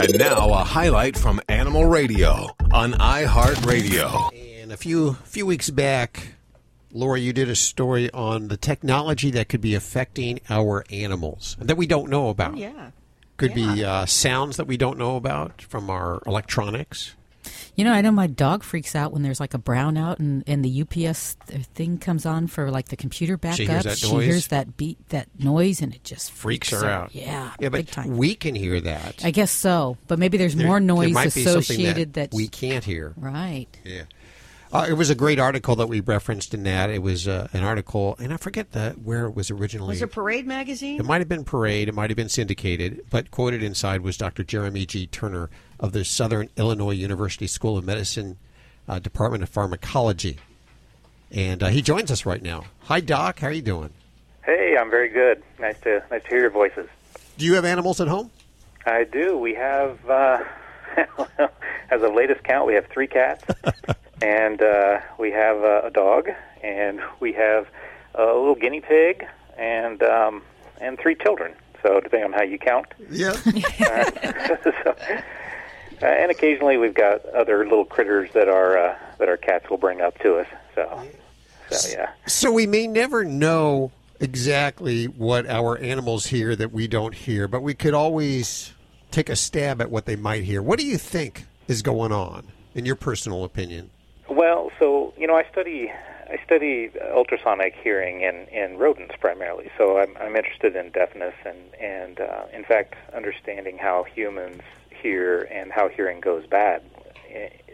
And now a highlight from Animal Radio on iHeartRadio. And a few weeks back, Laura, you did a story on the technology that could be affecting our animals that we don't know about. Yeah. Could be sounds that we don't know about from our electronics. You know, I know my dog freaks out when there's like a brownout and the UPS thing comes on for like the computer backup. She hears that noise, and it just freaks her out. Yeah, big time. We can hear that. I guess so, but maybe there's more noise associated that we can't hear. Right. Yeah. It was a great article that we referenced in that. It was an article, and I forget where it was originally. Was it Parade magazine? It might have been Parade. It might have been syndicated, but quoted inside was Dr. Jeremy G. Turner of the Southern Illinois University School of Medicine, Department of Pharmacology. And he joins us right now. Hi, Doc. How are you doing? Hey, I'm very good. Nice to hear your voices. Do you have animals at home? I do. We have, as of latest count, we have 3 cats. And we have a dog, and we have a little guinea pig, and 3 children. So depending on how you count. Yeah. And occasionally we've got other little critters that our cats will bring up to us. So yeah. So we may never know exactly what our animals hear that we don't hear, but we could always take a stab at what they might hear. What do you think is going on, in your personal opinion? Well, so, you know, I study ultrasonic hearing in rodents primarily, so I'm interested in deafness and in fact, understanding how humans hear and how hearing goes bad,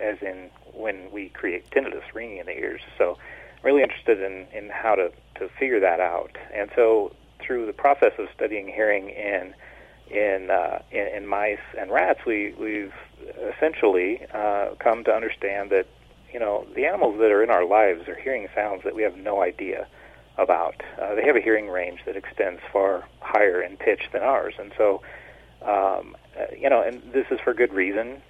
as in when we create tinnitus, ringing in the ears. So I'm really interested in how to figure that out. And so through the process of studying hearing in mice and rats, we've essentially come to understand that, you know, the animals that are in our lives are hearing sounds that we have no idea about. They have a hearing range that extends far higher in pitch than ours. And so, you know, and this is for good reason.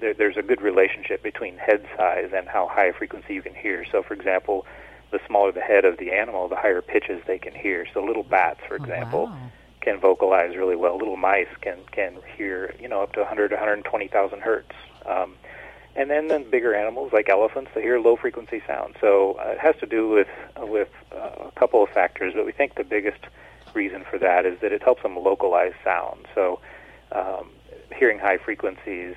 There's a good relationship between head size and how high a frequency you can hear. So, for example, the smaller the head of the animal, the higher pitches they can hear. So little bats, for example, can vocalize really well. Little mice can hear, you know, up to 100, 120,000 hertz. And then the bigger animals, like elephants, they hear low-frequency sound. So it has to do with a couple of factors, but we think the biggest reason for that is that it helps them localize sound. So hearing high frequencies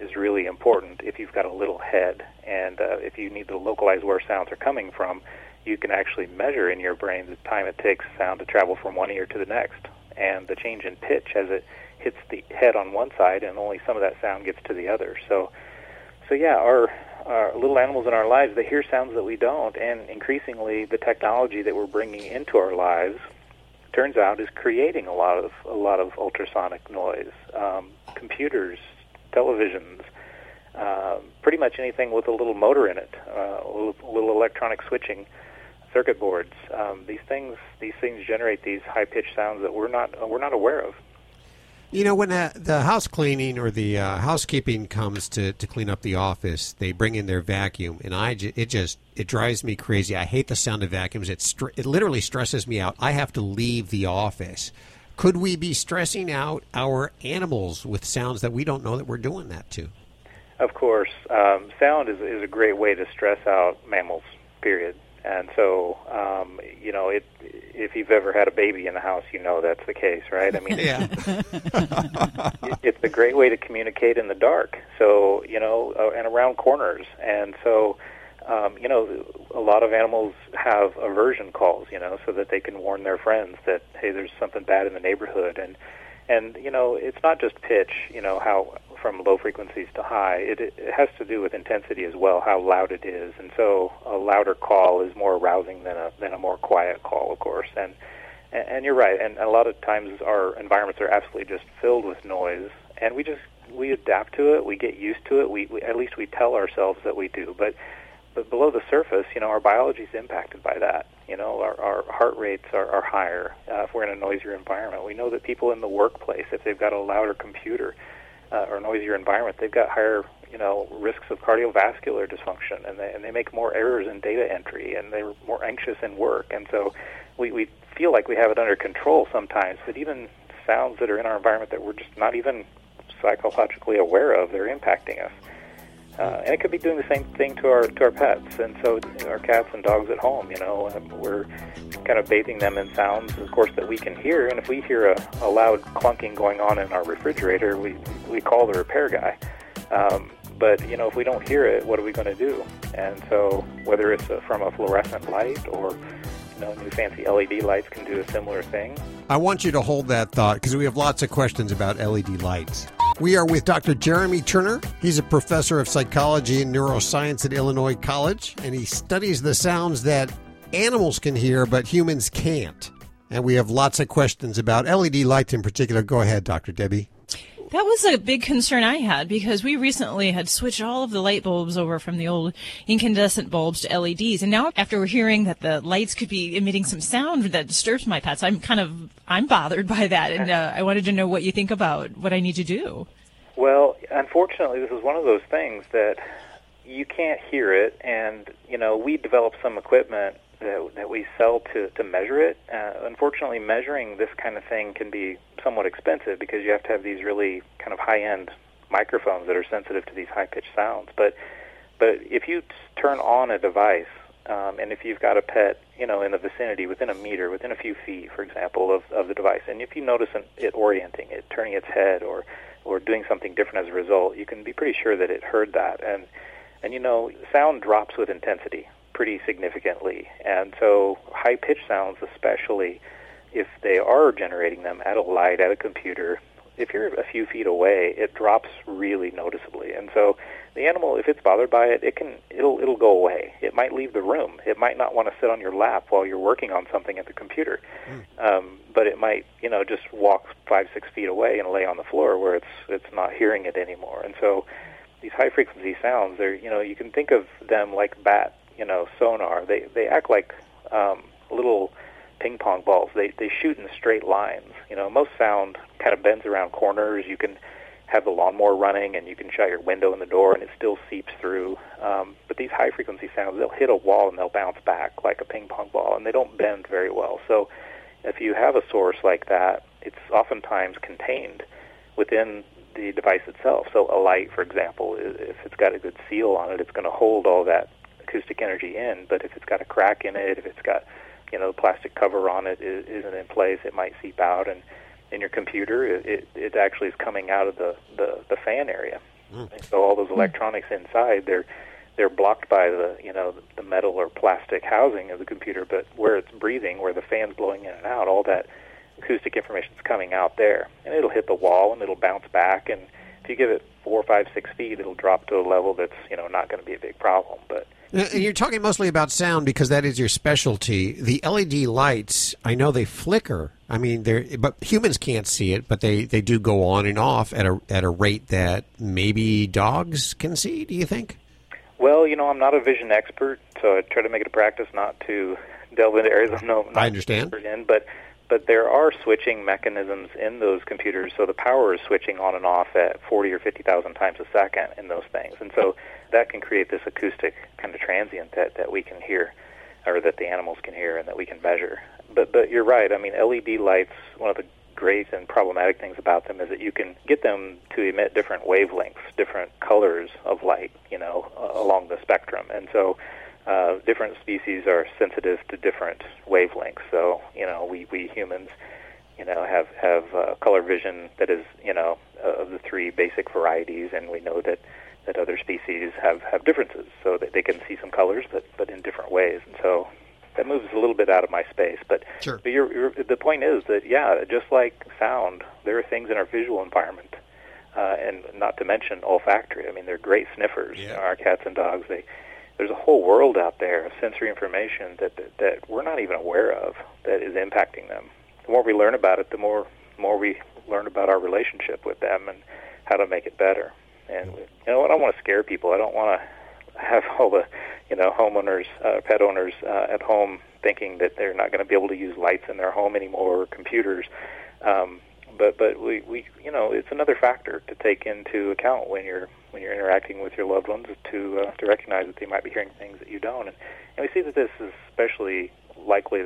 is really important if you've got a little head. And if you need to localize where sounds are coming from, you can actually measure in your brain the time it takes sound to travel from one ear to the next, and the change in pitch as it hits the head on one side and only some of that sound gets to the other. So yeah, our little animals in our lives, they hear sounds that we don't, and increasingly the technology that we're bringing into our lives, turns out, is creating a lot of ultrasonic noise. Computers, televisions, pretty much anything with a little motor in it, a little electronic switching, circuit boards. These things generate these high-pitched sounds that we're not aware of. You know, when the house cleaning or the housekeeping comes to clean up the office, they bring in their vacuum, and it drives me crazy. I hate the sound of vacuums. It literally stresses me out. I have to leave the office. Could we be stressing out our animals with sounds that we don't know that we're doing that to? Of course. Sound is a great way to stress out mammals, period. And so, you know, if you've ever had a baby in the house, you know that's the case, right? I mean, yeah. It's a great way to communicate in the dark. So, you know, and around corners. And so, you know, a lot of animals have aversion calls, you know, so that they can warn their friends that, hey, there's something bad in the neighborhood. And you know, it's not just pitch, you know, how from low frequencies to high. It has to do with intensity as well, how loud it is. And so a louder call is more arousing than a more quiet call, of course. And you're right. And a lot of times our environments are absolutely just filled with noise, and we adapt to it. We get used to it. We at least we tell ourselves that we do. But below the surface, you know, our biology is impacted by that. You know, our heart rates are higher if we're in a noisier environment. We know that people in the workplace, if they've got a louder computer, or noisier environment, they've got higher, you know, risks of cardiovascular dysfunction, and they make more errors in data entry, and they're more anxious in work. And so we feel like we have it under control sometimes, but even sounds that are in our environment that we're just not even psychologically aware of, they're impacting us. And it could be doing the same thing to our pets, and so our cats and dogs at home. You know, we're kind of bathing them in sounds, of course, that we can hear. And if we hear a loud clunking going on in our refrigerator, we call the repair guy. But you know, if we don't hear it, what are we going to do? And so, whether it's from a fluorescent light or new fancy LED lights can do a similar thing. I want you to hold that thought because we have lots of questions about LED lights. We are with Dr. Jeremy Turner. He's a professor of psychology and neuroscience at Illinois College, and he studies the sounds that animals can hear but humans can't. And we have lots of questions about LED lights in particular. Go ahead, Dr. Debbie. That was a big concern I had because we recently had switched all of the light bulbs over from the old incandescent bulbs to LEDs. And now after we're hearing that the lights could be emitting some sound that disturbs my pets, I'm bothered by that. And I wanted to know what you think about what I need to do. Well, unfortunately, this is one of those things that you can't hear it. And, we developed some equipment that we sell to measure it. Unfortunately, measuring this kind of thing can be somewhat expensive because you have to have these really kind of high-end microphones that are sensitive to these high-pitched sounds. But if you turn on a device, and if you've got a pet, in the vicinity, within a meter, within a few feet, for example, of the device, and if you notice it orienting, it turning its head or doing something different as a result, you can be pretty sure that it heard that. And sound drops with intensity pretty significantly. And so high-pitched sounds, especially if they are generating them at a light, at a computer, if you're a few feet away, it drops really noticeably. And so the animal, if it's bothered by it, it'll go away. It might leave the room. It might not want to sit on your lap while you're working on something at the computer. But it might, just walk 5-6 feet away and lay on the floor where it's not hearing it anymore. And so these high-frequency sounds, they're, you can think of them like bat, sonar. They act like little ping pong balls. They shoot in straight lines. Most sound kind of bends around corners. You can have the lawnmower running, and you can shut your window and the door, and it still seeps through. But these high frequency sounds, they'll hit a wall and they'll bounce back like a ping pong ball, and they don't bend very well. So if you have a source like that, it's oftentimes contained within the device itself. So a light, for example, if it's got a good seal on it, it's going to hold all that acoustic energy in. But if it's got a crack in it, if it's got the plastic cover on it isn't in place, it might seep out. And in your computer, it actually is coming out of the fan area. And so all those electronics inside, they're blocked by the metal or plastic housing of the computer. But where it's breathing, where the fan's blowing in and out, all that acoustic information is coming out there, and it'll hit the wall and it'll bounce back. And if you give it 4, 5, 6 feet, it'll drop to a level that's not going to be a big problem. But you're talking mostly about sound because that is your specialty. The LED lights, I know they flicker. But humans can't see it, but they do go on and off at a rate that maybe dogs can see, do you think? Well, I'm not a vision expert, so I try to make it a practice not to delve into areas I'm not I understand. Expert in. But there are switching mechanisms in those computers, so the power is switching on and off at 40 or 50,000 times a second in those things. And so that can create this acoustic kind of transient that we can hear, or that the animals can hear and that we can measure. But you're right. LED lights, one of the great and problematic things about them is that you can get them to emit different wavelengths, different colors of light, along the spectrum. And so different species are sensitive to different wavelengths. So, we humans, have color vision that is, of the three basic varieties, and we know that other species have differences, so that they can see some colors, but in different ways. And so that moves a little bit out of my space. But, sure. But the point is that, just like sound, there are things in our visual environment, and not to mention olfactory. They're great sniffers. Yeah. Our cats and dogs, there's a whole world out there of sensory information that we're not even aware of that is impacting them. The more we learn about it, the more we learn about our relationship with them and how to make it better. And I don't want to scare people. I don't want to have all the homeowners, pet owners at home thinking that they're not going to be able to use lights in their home anymore or computers. But we it's another factor to take into account when you're interacting with your loved ones to recognize that they might be hearing things that you don't. And we see that this is especially likely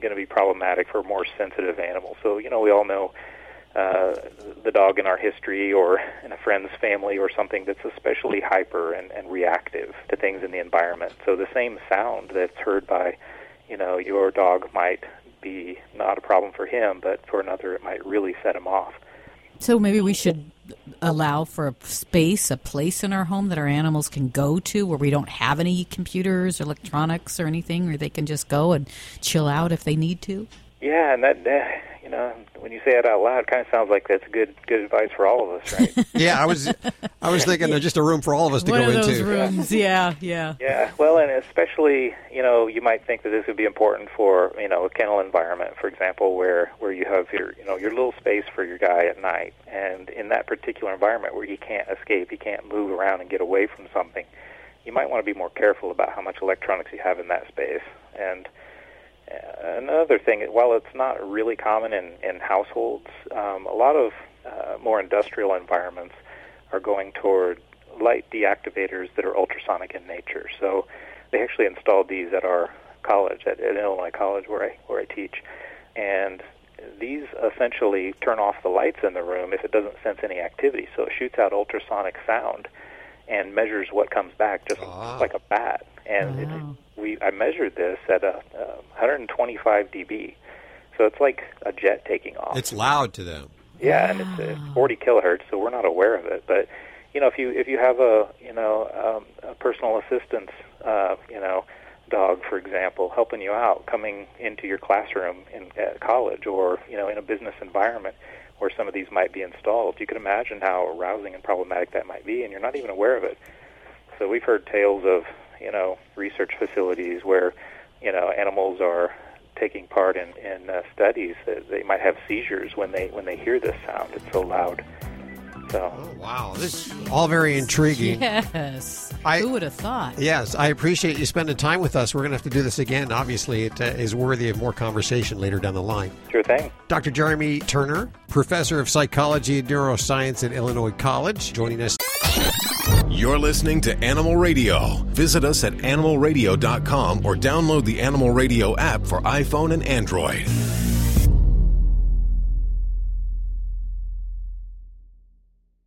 going to be problematic for more sensitive animals. So we all know the dog in our history or in a friend's family or something that's especially hyper and reactive to things in the environment. So the same sound that's heard by, you know, your dog might be not a problem for him, but for another it might really set him off. So maybe we should allow for a space, a place in our home that our animals can go to where we don't have any computers or electronics or anything, or they can just go and chill out if they need to? Yeah, and that... You know, when you say it out loud, it kind of sounds like that's good advice for all of us, right? Yeah, I was thinking there's just a room for all of us to go into. One of those rooms, yeah. Yeah, well, and especially, you know, you might think that this would be important for, you know, a kennel environment, for example, where you have your, you know, your little space for your guy at night, and in that particular environment where he can't escape, he can't move around and get away from something, you might want to be more careful about how much electronics you have in that space. And another thing, while it's not really common in households, a lot of more industrial environments are going toward light deactivators that are ultrasonic in nature. So they actually installed these at our college, at Illinois College where I teach. And these essentially turn off the lights in the room if it doesn't sense any activity. So it shoots out ultrasonic sound and measures what comes back, just like a bat. And wow. I measured this at 125 dB, so it's like a jet taking off. It's loud to them. Yeah, wow. And it's 40 kilohertz, so we're not aware of it. But you know, if you have a personal assistance, dog, for example, helping you out, coming into your classroom at college, or you know, in a business environment where some of these might be installed, you can imagine how arousing and problematic that might be, and you're not even aware of it. So we've heard tales of, you know, research facilities where, you know, animals are taking part in studies that they might have seizures when they hear this sound. It's so loud. So. Oh, wow. This is all very intriguing. Yes. Who would have thought? Yes. I appreciate you spending time with us. We're going to have to do this again. Obviously, it is worthy of more conversation later down the line. Sure thing. Dr. Jeremy Turner, professor of psychology and neuroscience at Illinois College, joining us. You're listening to Animal Radio. Visit us at AnimalRadio.com or download the Animal Radio app for iPhone and Android.